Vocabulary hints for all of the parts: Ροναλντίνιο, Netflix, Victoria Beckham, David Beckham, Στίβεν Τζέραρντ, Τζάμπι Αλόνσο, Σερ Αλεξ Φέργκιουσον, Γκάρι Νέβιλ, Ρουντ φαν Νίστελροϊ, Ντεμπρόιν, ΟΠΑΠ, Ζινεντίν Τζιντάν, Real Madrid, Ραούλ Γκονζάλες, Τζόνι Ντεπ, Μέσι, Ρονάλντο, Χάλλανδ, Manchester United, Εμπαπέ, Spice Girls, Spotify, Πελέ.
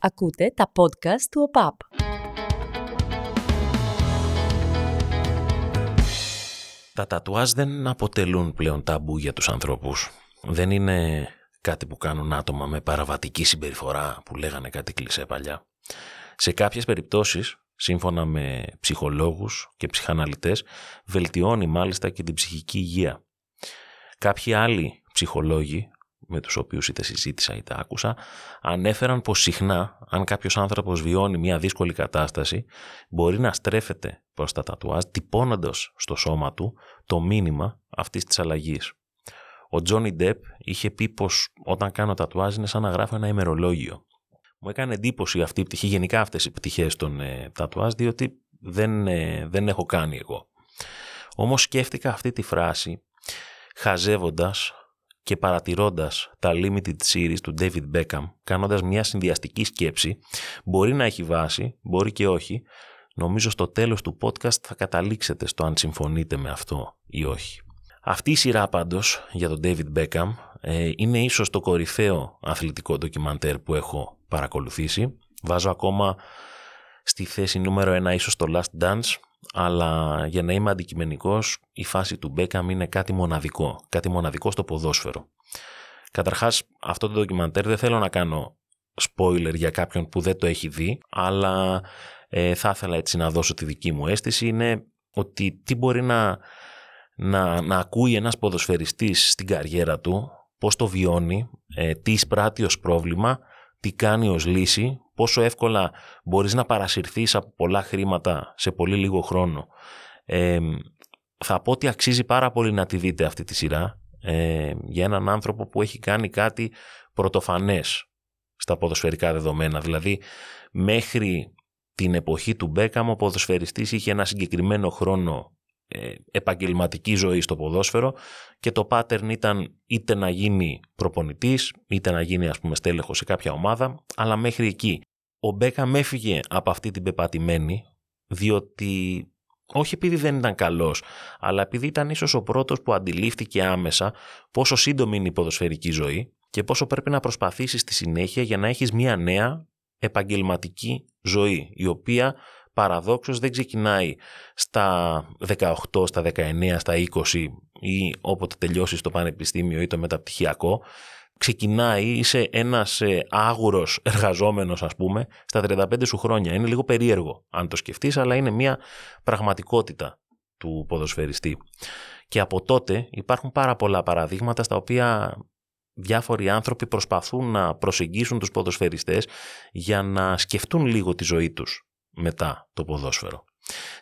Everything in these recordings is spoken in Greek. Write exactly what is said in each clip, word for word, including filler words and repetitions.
Ακούτε τα podcast του ΟΠΑΠ. Τα τατουάζ δεν αποτελούν πλέον ταμπού για τους ανθρώπους. Δεν είναι κάτι που κάνουν άτομα με παραβατική συμπεριφορά που λέγανε κάτι κλισέ παλιά. Σε κάποιες περιπτώσεις, σύμφωνα με ψυχολόγους και ψυχαναλυτές, βελτιώνει μάλιστα και την ψυχική υγεία. Κάποιοι άλλοι ψυχολόγοι, με τους οποίους είτε συζήτησα είτε άκουσα, ανέφεραν πως συχνά, αν κάποιος άνθρωπος βιώνει μια δύσκολη κατάσταση, μπορεί να στρέφεται προς τα τατουάζ, τυπώνοντας στο σώμα του το μήνυμα αυτής της αλλαγής. Ο Τζόνι Ντεπ είχε πει πως όταν κάνω τατουάζ είναι σαν να γράφω ένα ημερολόγιο. Μου έκανε εντύπωση αυτή η πτυχή, γενικά αυτές οι πτυχές των ε, τατουάζ, διότι δεν, ε, δεν έχω κάνει εγώ. Όμως σκέφτηκα αυτή τη φράση χαζεύοντας και παρατηρώντας τα limited series του David Beckham, κάνοντας μια συνδυαστική σκέψη, μπορεί να έχει βάση, μπορεί και όχι. Νομίζω στο τέλος του podcast θα καταλήξετε στο αν συμφωνείτε με αυτό ή όχι. Αυτή η σειρά πάντως για τον David Beckham ε, είναι ίσως το κορυφαίο αθλητικό ντοκιμαντέρ που έχω παρακολουθήσει. Βάζω ακόμα στη θέση νούμερο ένα ίσως το Last Dance, αλλά για να είμαι αντικειμενικός, η φάση του Beckham είναι κάτι μοναδικό, κάτι μοναδικό στο ποδόσφαιρο. Καταρχάς, αυτό το ντοκιμαντέρ δεν θέλω να κάνω spoiler για κάποιον που δεν το έχει δει, αλλά ε, θα ήθελα έτσι να δώσω τη δική μου αίσθηση, είναι ότι τι μπορεί να, να, να ακούει ένας ποδοσφαιριστής στην καριέρα του, πώς το βιώνει, ε, τι εισπράττει ως πρόβλημα, τι κάνει ως λύση, πόσο εύκολα μπορείς να παρασυρθείς από πολλά χρήματα σε πολύ λίγο χρόνο. Ε, θα πω ότι αξίζει πάρα πολύ να τη δείτε αυτή τη σειρά ε, για έναν άνθρωπο που έχει κάνει κάτι πρωτοφανές στα ποδοσφαιρικά δεδομένα. Δηλαδή, μέχρι την εποχή του Μπέκαμ ο ποδοσφαιριστής είχε ένα συγκεκριμένο χρόνο ε, επαγγελματική ζωή στο ποδόσφαιρο και το pattern ήταν είτε να γίνει προπονητής, είτε να γίνει ας πούμε στέλεχος σε κάποια ομάδα, αλλά μέχρι εκεί. Ο Μπέκαμ έφυγε από αυτή την πεπατημένη, διότι όχι επειδή δεν ήταν καλός, αλλά επειδή ήταν ίσως ο πρώτος που αντιλήφθηκε άμεσα πόσο σύντομη είναι η ποδοσφαιρική ζωή και πόσο πρέπει να προσπαθήσεις στη συνέχεια για να έχεις μια νέα επαγγελματική ζωή, η οποία παραδόξως δεν ξεκινάει στα δεκαοκτώ, στα δεκαεννιά, στα είκοσι ή όποτε τελειώσεις το πανεπιστήμιο ή το μεταπτυχιακό. Ξεκινάει, είσαι ένας άγουρος εργαζόμενος ας πούμε στα τριάντα πέντε σου χρόνια. Είναι λίγο περίεργο αν το σκεφτείς, αλλά είναι μια πραγματικότητα του ποδοσφαιριστή. Και από τότε υπάρχουν πάρα πολλά παραδείγματα στα οποία διάφοροι άνθρωποι προσπαθούν να προσεγγίσουν τους ποδοσφαιριστές για να σκεφτούν λίγο τη ζωή τους μετά το ποδόσφαιρο.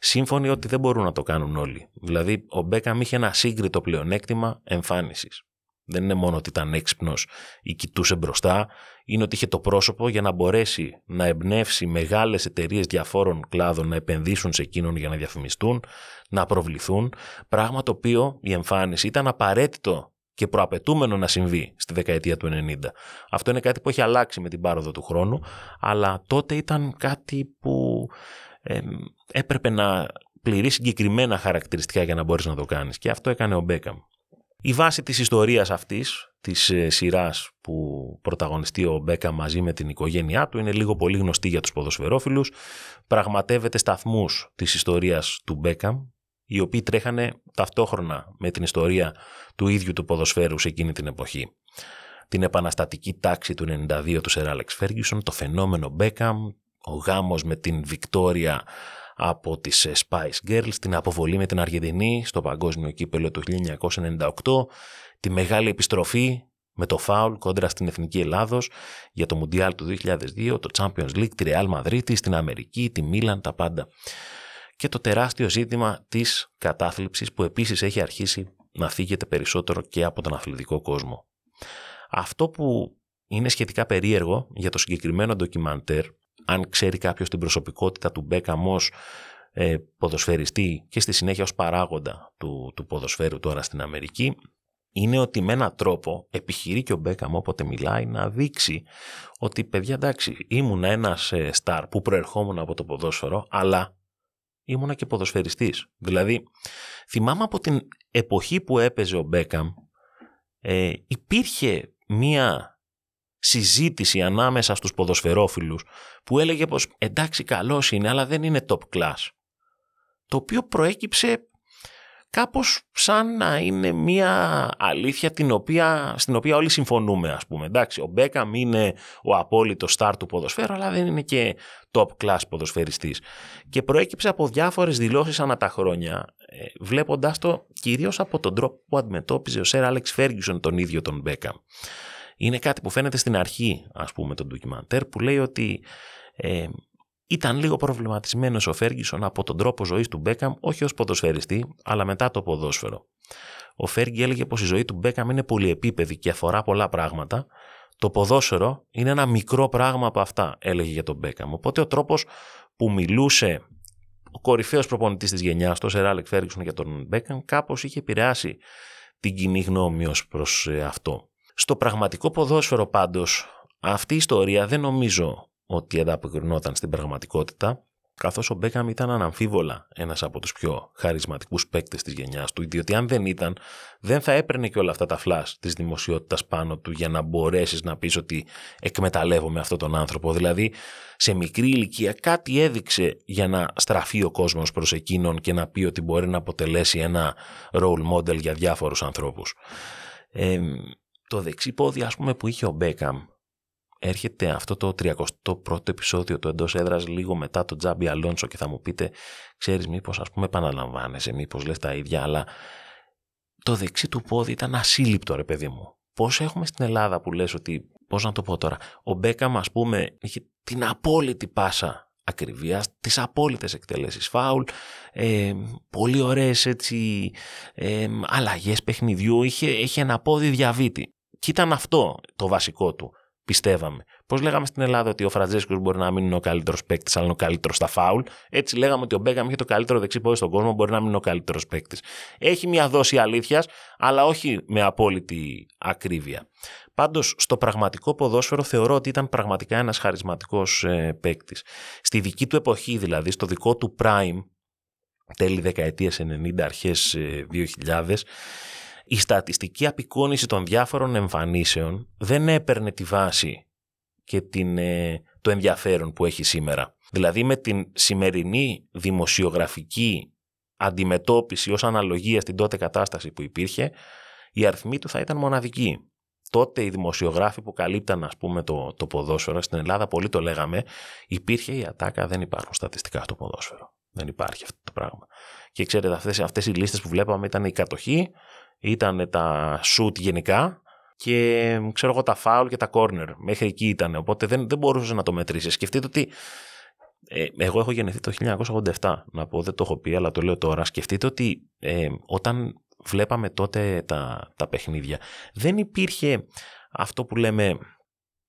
Σύμφωνοι ότι δεν μπορούν να το κάνουν όλοι. Δηλαδή ο Μπέκαμ είχε ένα σύγκριτο πλεονέκτημα εμφάνισης. Δεν είναι μόνο ότι ήταν έξυπνος ή κοιτούσε μπροστά, είναι ότι είχε το πρόσωπο για να μπορέσει να εμπνεύσει μεγάλες εταιρείες διαφόρων κλάδων να επενδύσουν σε εκείνον για να διαφημιστούν, να προβληθούν, πράγμα το οποίο η εμφάνιση ήταν απαραίτητο και προαπαιτούμενο να συμβεί στη δεκαετία του ενενήντα. Αυτό είναι κάτι που έχει αλλάξει με την πάροδο του χρόνου, αλλά τότε ήταν κάτι που ε, έπρεπε να πληρεί συγκεκριμένα χαρακτηριστικά για να μπορείς να το κάνεις, και αυτό έκανε ο Μπέκαμ. Η βάση της ιστορίας αυτής, της σειράς που πρωταγωνιστεί ο Μπέκαμ μαζί με την οικογένειά του, είναι λίγο πολύ γνωστή για τους ποδοσφαιρόφιλους. Πραγματεύεται σταθμούς της ιστορίας του Μπέκαμ, οι οποίοι τρέχανε ταυτόχρονα με την ιστορία του ίδιου του ποδοσφαίρου σε εκείνη την εποχή. Την επαναστατική τάξη του ενενήντα δύο του Σερ Αλεξ Φέργκιουσον, το φαινόμενο Μπέκαμ, ο γάμος με την Victoria από τις Spice Girls, την αποβολή με την Αργεντινή στο παγκόσμιο κύπελο του χίλια εννιακόσια ενενήντα οκτώ, τη μεγάλη επιστροφή με το φάουλ κόντρα στην Εθνική Ελλάδος για το Μουντιάλ του δύο χιλιάδες δύο, το Champions League, τη Real Madrid, στην Αμερική, τη Μιλάν, τα πάντα. Και το τεράστιο ζήτημα της κατάθλιψης που επίσης έχει αρχίσει να θίγεται περισσότερο και από τον αθλητικό κόσμο. Αυτό που είναι σχετικά περίεργο για το συγκεκριμένο ντοκιμαντέρ, αν ξέρει κάποιος την προσωπικότητα του Μπέκαμ ως ε, ποδοσφαιριστή και στη συνέχεια ως παράγοντα του, του ποδοσφαίρου τώρα στην Αμερική, είναι ότι με έναν τρόπο επιχειρεί και ο Μπέκαμ όποτε μιλάει να δείξει ότι παιδιά, εντάξει, ήμουνα ένας ε, στάρ που προερχόμουν από το ποδόσφαιρο, αλλά ήμουνα και ποδοσφαιριστής. Δηλαδή θυμάμαι από την εποχή που έπαιζε ο Μπέκαμ ε, υπήρχε μία συζήτηση ανάμεσα στους ποδοσφαιρόφιλους που έλεγε πως εντάξει καλός είναι αλλά δεν είναι top class. Το οποίο προέκυψε κάπως σαν να είναι μια αλήθεια την οποία, στην οποία όλοι συμφωνούμε, ας πούμε. Εντάξει, ο Μπέκαμ είναι ο απόλυτος στάρ του ποδοσφαίρου, αλλά δεν είναι και top class ποδοσφαιριστής. Και προέκυψε από διάφορες δηλώσεις ανά τα χρόνια, βλέποντας το κυρίως από τον τρόπο που αντιμετώπιζε ο Σερ Αλεξ Φέργκιουσον τον ίδιο τον Μπέκαμ. Είναι κάτι που φαίνεται στην αρχή, ας πούμε, τον ντοκιμαντέρ, που λέει ότι... Ε, Ήταν λίγο προβληματισμένος ο Φέργκιουσον από τον τρόπο ζωής του Μπέκαμ, όχι ως ποδοσφαιριστή, αλλά μετά το ποδόσφαιρο. Ο Φέργκι έλεγε πως η ζωή του Μπέκαμ είναι πολυεπίπεδη και αφορά πολλά πράγματα. Το ποδόσφαιρο είναι ένα μικρό πράγμα από αυτά, έλεγε για τον Μπέκαμ. Οπότε ο τρόπος που μιλούσε ο κορυφαίος προπονητής της γενιάς, ο Σερ Αλεξ Φέργκιουσον, για τον Μπέκαμ, κάπως είχε επηρεάσει την κοινή γνώμη ως προς αυτό. Στο πραγματικό ποδόσφαιρο, πάντως, αυτή η ιστορία δεν νομίζω ότι ανταποκρινόταν στην πραγματικότητα, καθώς ο Μπέκαμ ήταν αναμφίβολα ένας από τους πιο χαρισματικούς παίκτες της γενιάς του, διότι αν δεν ήταν, δεν θα έπαιρνε και όλα αυτά τα φλας της δημοσιότητας πάνω του για να μπορέσεις να πεις ότι εκμεταλλεύομαι αυτόν τον άνθρωπο. Δηλαδή, σε μικρή ηλικία κάτι έδειξε για να στραφεί ο κόσμος προς εκείνον και να πει ότι μπορεί να αποτελέσει ένα role model για διάφορους ανθρώπους. Ε, το δεξί πόδι, ας πούμε, που είχε ο Μπέκαμ, έρχεται αυτό το τριακοστό πρώτο επεισόδιο του εντός έδρας λίγο μετά το Τζάμπι Αλόνσο και θα μου πείτε, ξέρεις, μήπως ας πούμε επαναλαμβάνεσαι, μήπως λες τα ίδια, αλλά το δεξί του πόδι ήταν ασύλληπτο, ρε παιδί μου. Πώς έχουμε στην Ελλάδα που λες ότι, πώς να το πω τώρα, ο Μπέκαμ, ας πούμε, είχε την απόλυτη πάσα ακριβίας, τις απόλυτες εκτελέσεις φάουλ, ε, πολύ ωραίες έτσι ε, αλλαγές παιχνιδιού, είχε, είχε ένα πόδι διαβήτη. Και ήταν αυτό το βασικό του. Πιστεύαμε. Πώς λέγαμε στην Ελλάδα ότι ο Φραντζέσκος μπορεί να μην είναι ο καλύτερος παίκτης, αλλά είναι ο καλύτερος στα φάουλ. Έτσι λέγαμε ότι ο Μπέκαμ είχε το καλύτερο δεξί πόδι στον κόσμο, μπορεί να μην είναι ο καλύτερος παίκτης. Έχει μια δόση αλήθειας, αλλά όχι με απόλυτη ακρίβεια. Πάντως, στο πραγματικό ποδόσφαιρο θεωρώ ότι ήταν πραγματικά ένας χαρισματικός ε, παίκτης. Στη δική του εποχή, δηλαδή, στο δικό του prime, τέλη δεκαετίας ενενήντα, αρχές ε, δύο χιλιάδες, η στατιστική απεικόνιση των διάφορων εμφανίσεων δεν έπαιρνε τη βάση και την, ε, το ενδιαφέρον που έχει σήμερα. Δηλαδή με την σημερινή δημοσιογραφική αντιμετώπιση ως αναλογία στην τότε κατάσταση που υπήρχε, οι αριθμοί του θα ήταν μοναδικοί. Τότε οι δημοσιογράφοι που καλύπταν, ας πούμε, το, το ποδόσφαιρο, στην Ελλάδα πολύ το λέγαμε, υπήρχε η ατάκα δεν υπάρχουν στατιστικά στο ποδόσφαιρο. Δεν υπάρχει αυτό το πράγμα. Και ξέρετε, αυτές, αυτές οι λίστες που βλέπαμε ήταν η κατοχή, ήταν τα shoot γενικά και ξέρω εγώ τα foul και τα corner. Μέχρι εκεί ήταν. Οπότε δεν, δεν μπορούσε να το μετρήσει. Σκεφτείτε ότι. Ε, εγώ έχω γεννηθεί το χίλια εννιακόσια ογδόντα επτά. Να πω, δεν το έχω πει, αλλά το λέω τώρα. Σκεφτείτε ότι ε, όταν βλέπαμε τότε τα, τα παιχνίδια, δεν υπήρχε αυτό που λέμε.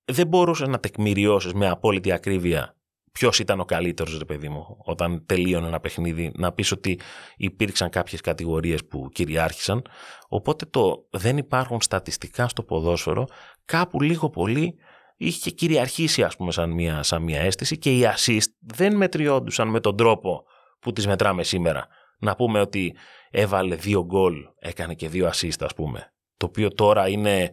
Δεν μπορούσε να τεκμηριώσει με απόλυτη ακρίβεια ποιος ήταν ο καλύτερος, ρε παιδί μου, όταν τελείωνε ένα παιχνίδι, να πεις ότι υπήρξαν κάποιες κατηγορίες που κυριάρχησαν. Οπότε το δεν υπάρχουν στατιστικά στο ποδόσφαιρο, κάπου λίγο πολύ είχε κυριαρχήσει, ας πούμε, σαν μια, σαν μια αίσθηση, και οι assist δεν μετριόντουσαν με τον τρόπο που τις μετράμε σήμερα. Να πούμε ότι έβαλε δύο γκολ, έκανε και δύο assist, ας πούμε, το οποίο τώρα είναι...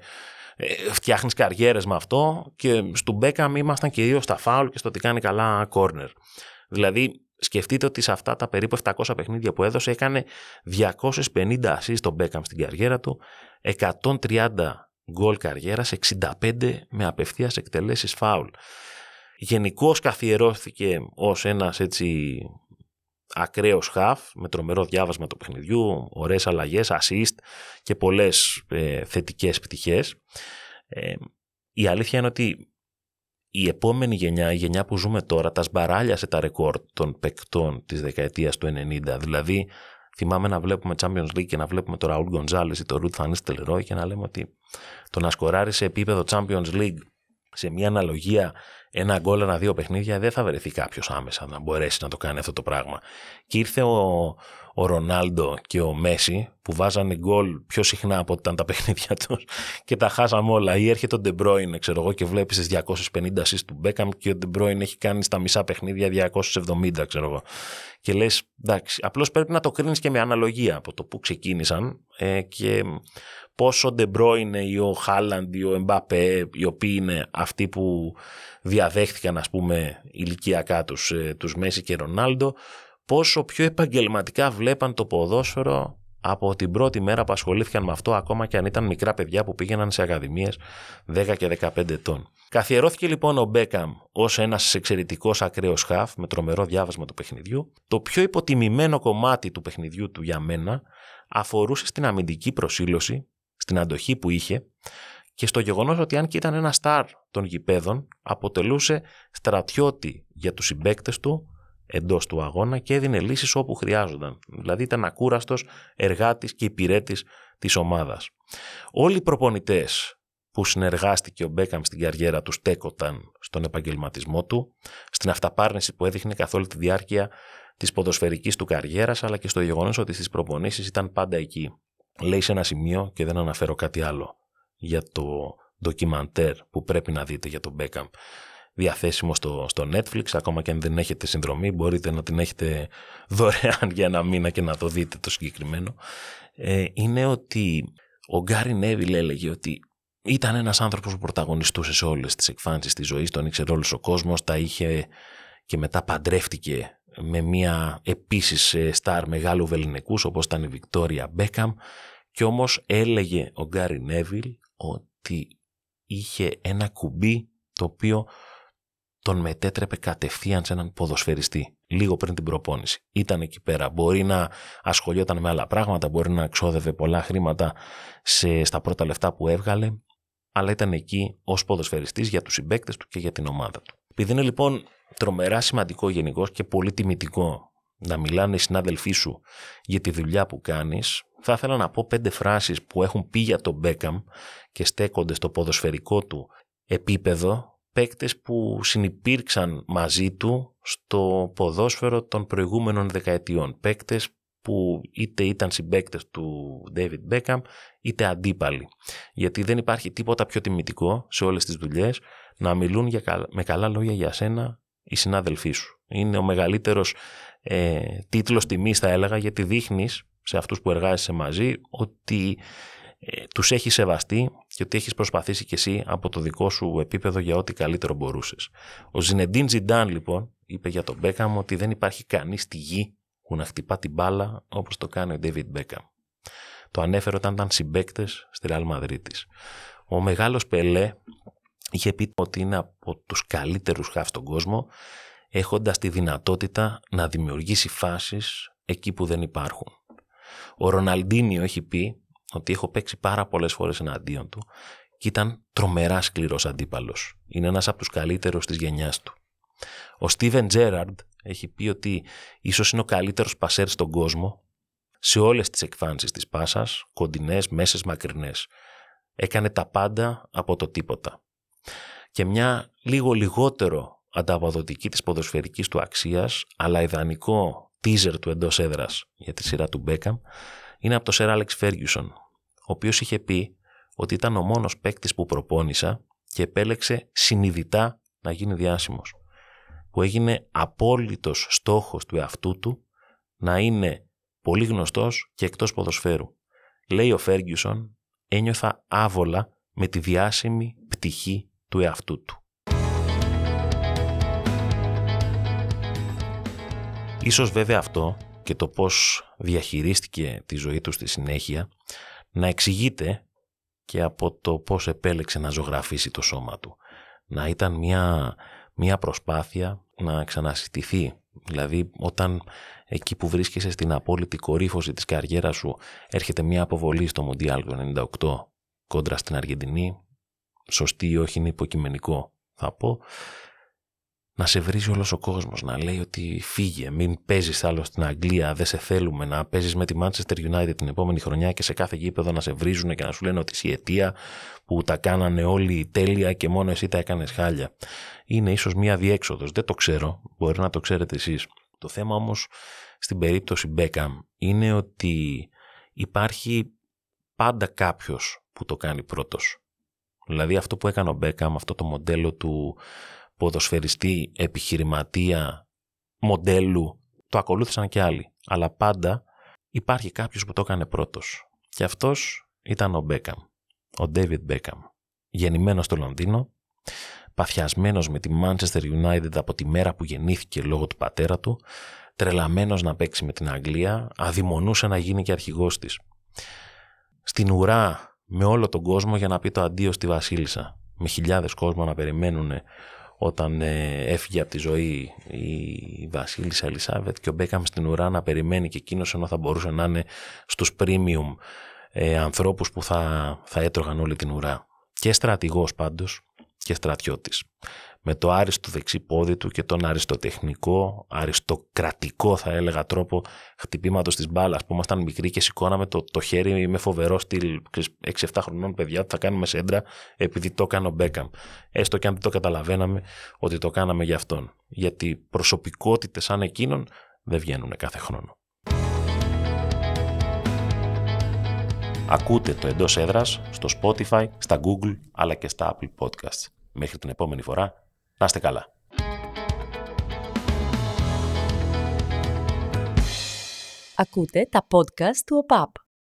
Φτιάχνεις καριέρες με αυτό, και στο Μπέκαμ ήμασταν κυρίως στα φάουλ και στο ότι κάνει καλά corner. Δηλαδή, σκεφτείτε ότι σε αυτά τα περίπου επτακόσια παιχνίδια που έδωσε, έκανε διακόσια πενήντα ασίστ στο Μπέκαμ στην καριέρα του, εκατόν τριάντα γκολ καριέρας, εξήντα πέντε με απευθείας εκτελέσεις φάουλ. Γενικώς καθιερώθηκε ως ένας έτσι ακραίος χαφ, με τρομερό διάβασμα του παιχνιδιού, ωραίες αλλαγές, assist και πολλές ε, θετικές πτυχές. Ε, η αλήθεια είναι ότι η επόμενη γενιά, η γενιά που ζούμε τώρα, τα σμπαράλιασε τα ρεκόρ των παικτών της δεκαετίας του ενενήντα. Δηλαδή, θυμάμαι να βλέπουμε Champions League και να βλέπουμε τον Ραούλ Γκονζάλες ή τον Ρουντ φαν Νίστελροϊ και να λέμε ότι το να σκοράρει σε επίπεδο Champions League, σε μια αναλογία, ένα γκολ ανά δύο παιχνίδια, δεν θα βρεθεί κάποιος άμεσα να μπορέσει να το κάνει αυτό το πράγμα. Και ήρθε ο, ο Ρονάλντο και ο Μέσι που βάζανε γκολ πιο συχνά από ό,τι ήταν τα παιχνίδια τους και τα χάσαμε όλα. Ή έρχεται ο Ντεμπρόιν, ξέρω εγώ, και βλέπεις τις διακόσιες πενήντα ασίστ του Μπέκαμ και ο Ντεμπρόιν έχει κάνει στα μισά παιχνίδια διακόσιες εβδομήντα, ξέρω εγώ. Και λες, εντάξει, απλώς πρέπει να το κρίνεις και με αναλογία από το που ξεκίνησαν ε, και πόσο ο Ντεμπρόιν ή ο Χάλλανδ ή ο Εμπαπέ, οι οποίοι είναι αυτοί που διαδέχτηκαν, ας πούμε, ηλικιακά τους, τους Μέση και Ρονάλντο, πόσο πιο επαγγελματικά βλέπαν το ποδόσφαιρο από την πρώτη μέρα που ασχολήθηκαν με αυτό, ακόμα και αν ήταν μικρά παιδιά που πήγαιναν σε ακαδημίες δέκα και δεκαπέντε ετών. Καθιερώθηκε λοιπόν ο Μπέκαμ ως ένας εξαιρετικός ακραίος χαφ με τρομερό διάβασμα του παιχνιδιού. Το πιο υποτιμημένο κομμάτι του παιχνιδιού του για μένα αφορούσε στην αμυντική προσήλωση, στην αντοχή που είχε και στο γεγονός ότι αν και ήταν ένα στάρ των γηπέδων, αποτελούσε στρατιώτη για τους συμπαίκτες του εντός του αγώνα και έδινε λύσεις όπου χρειάζονταν. Δηλαδή ήταν ακούραστος εργάτης και υπηρέτης της ομάδας. Όλοι οι προπονητές που συνεργάστηκε ο Μπέκαμ στην καριέρα του στέκονταν στον επαγγελματισμό του, στην αυταπάρνηση που έδειχνε καθ' όλη τη διάρκεια της ποδοσφαιρικής του καριέρας, αλλά και στο γεγονός ότι στις προπονήσεις ήταν πάντα εκεί. Λέει σε ένα σημείο, και δεν αναφέρω κάτι άλλο, για το ντοκιμαντέρ που πρέπει να δείτε για τον Μπέκαμ, διαθέσιμο στο, στο Netflix, ακόμα και αν δεν έχετε συνδρομή μπορείτε να την έχετε δωρεάν για ένα μήνα και να το δείτε το συγκεκριμένο, ε, είναι ότι ο Γκάρι Νέβιλ έλεγε ότι ήταν ένας άνθρωπος που πρωταγωνιστούσε σε όλες τις εκφάνσεις της ζωής, τον ήξερε όλος ο κόσμος, τα είχε και μετά παντρεύτηκε με μια επίσης στάρ μεγάλου βεληνικούς όπως ήταν η Βικτόρια Μπέκαμ, και όμως έλεγε ο Γκάρι Νέβιλ ότι είχε ένα κουμπί το οποίο τον μετέτρεπε κατευθείαν σε έναν ποδοσφαιριστή, λίγο πριν την προπόνηση. Ήταν εκεί πέρα. Μπορεί να ασχολιόταν με άλλα πράγματα, μπορεί να ξόδευε πολλά χρήματα σε, στα πρώτα λεφτά που έβγαλε, αλλά ήταν εκεί ως ποδοσφαιριστής για τους συμπαίκτες του και για την ομάδα του. Επειδή είναι λοιπόν τρομερά σημαντικό γενικώς και πολύ τιμητικό να μιλάνε οι συνάδελφοί σου για τη δουλειά που κάνεις, θα ήθελα να πω πέντε φράσεις που έχουν πει για τον Μπέκαμ και στέκονται στο ποδοσφαιρικό του επίπεδο, παίκτες που συνυπήρξαν μαζί του στο ποδόσφαιρο των προηγούμενων δεκαετιών. Παίκτες που είτε ήταν συμπαίκτες του David Beckham είτε αντίπαλοι. Γιατί δεν υπάρχει τίποτα πιο τιμητικό σε όλες τις δουλειές να μιλούν για, με καλά λόγια για σένα οι συνάδελφοί σου. Είναι ο μεγαλύτερος ε, τίτλος τιμής, θα έλεγα, γιατί δείχνεις σε αυτούς που εργάζεσαι μαζί ότι τους έχεις σεβαστεί και ότι έχεις προσπαθήσει κι εσύ από το δικό σου επίπεδο για ό,τι καλύτερο μπορούσες. Ο Ζινεντίν Τζιντάν λοιπόν είπε για τον Μπέκαμ ότι δεν υπάρχει κανείς στη γη που να χτυπά την μπάλα όπως το κάνει ο Ντέιβιντ Μπέκαμ. Το ανέφερε όταν ήταν συμπαίκτες στη Real Madrid. Ο μεγάλος Πελέ είχε πει ότι είναι από τους καλύτερους χαφ στον κόσμο, έχοντας τη δυνατότητα να δημιουργήσει φάσεις εκεί που δεν υπάρχουν. Ο Ροναλντίνιο έχει πει ότι έχω παίξει πάρα πολλές φορές εναντίον του και ήταν τρομερά σκληρός αντίπαλος. Είναι ένας από τους καλύτερους της γενιάς του. Ο Στίβεν Τζέραρντ έχει πει ότι ίσως είναι ο καλύτερος πασέρ στον κόσμο σε όλες τις εκφάνσεις της πάσας, κοντινές, μέσες, μακρινές. Έκανε τα πάντα από το τίποτα. Και μια λίγο λιγότερο ανταποδοτική της ποδοσφαιρικής του αξίας, αλλά ιδανικό teaser του εντός έδρας για τη σειρά του Μπέκαμ, είναι από το Σερ Αλεξ Φέργκιουσον, ο οποίος είχε πει ότι ήταν ο μόνος παίκτης που προπόνησα και επέλεξε συνειδητά να γίνει διάσημος, που έγινε απόλυτος στόχος του εαυτού του να είναι πολύ γνωστός και εκτός ποδοσφαίρου. Λέει ο Φέργκιουσον, ένιωθα άβολα με τη διάσημη πτυχή του εαυτού του. Ίσως βέβαια αυτό και το πώς διαχειρίστηκε τη ζωή του στη συνέχεια να εξηγείται και από το πώς επέλεξε να ζωγραφίσει το σώμα του. Να ήταν μια, μια προσπάθεια να ξανασυστηθεί. Δηλαδή όταν εκεί που βρίσκεσαι στην απόλυτη κορύφωση της καριέρας σου έρχεται μια αποβολή στο Μουντιάλ του ενενήντα οκτώ κόντρα στην Αργεντινή, σωστή ή όχι είναι υποκειμενικό θα πω, να σε βρίζει όλος ο κόσμος, να λέει ότι φύγε, μην παίζεις άλλο στην Αγγλία, δεν σε θέλουμε, να παίζεις με τη Manchester United την επόμενη χρονιά και σε κάθε γήπεδο να σε βρίζουν και να σου λένε ότι είσαι η αιτία που τα κάνανε όλοι τέλεια και μόνο εσύ τα έκανες χάλια. Είναι ίσως μία διέξοδος, δεν το ξέρω, μπορεί να το ξέρετε εσείς. Το θέμα όμως στην περίπτωση Beckham είναι ότι υπάρχει πάντα κάποιος που το κάνει πρώτος. Δηλαδή αυτό που έκανε ο Beckham, αυτό το μοντέλο του ποδοσφαιριστή, επιχειρηματία, μοντέλου, το ακολούθησαν και άλλοι. Αλλά πάντα υπάρχει κάποιος που το έκανε πρώτος. Και αυτός ήταν ο Beckham, ο David Beckham, γεννημένος στο Λονδίνο, παθιασμένος με τη Manchester United από τη μέρα που γεννήθηκε λόγω του πατέρα του, τρελαμένος να παίξει με την Αγγλία, αδειμονούσε να γίνει και αρχηγός της. Στην ουρά με όλο τον κόσμο για να πει το αντίο στη Βασίλισσα, με χιλιάδες κόσμο να περιμένουν όταν ε, έφυγε από τη ζωή η Βασίλισσα Ελισάβετ και ο Μπέκαμ στην ουρά να περιμένει και εκείνος, ενώ θα μπορούσε να είναι στους premium ε, ανθρώπους που θα, θα έτρωγαν όλη την ουρά. Και στρατηγός πάντως και στρατιώτης. Με το άριστο δεξί πόδι του και τον αριστοτεχνικό, αριστοκρατικό θα έλεγα τρόπο χτυπήματος της μπάλας που ήμασταν μικροί και σηκώναμε το, το χέρι με φοβερό στυλ έξι εφτά χρονών παιδιά, θα κάνουμε σέντρα επειδή το έκανε ο Μπέκαμ. Έστω και αν δεν το καταλαβαίναμε ότι το κάναμε για αυτόν. Γιατί προσωπικότητες σαν εκείνον δεν βγαίνουν κάθε χρόνο. Ακούτε το Εντός Έδρας στο Spotify, στα Google αλλά και στα Apple Podcasts. Μέχρι την επόμενη φορά. Να είστε καλά. Ακούτε τα podcast του ΟΠΑΠ.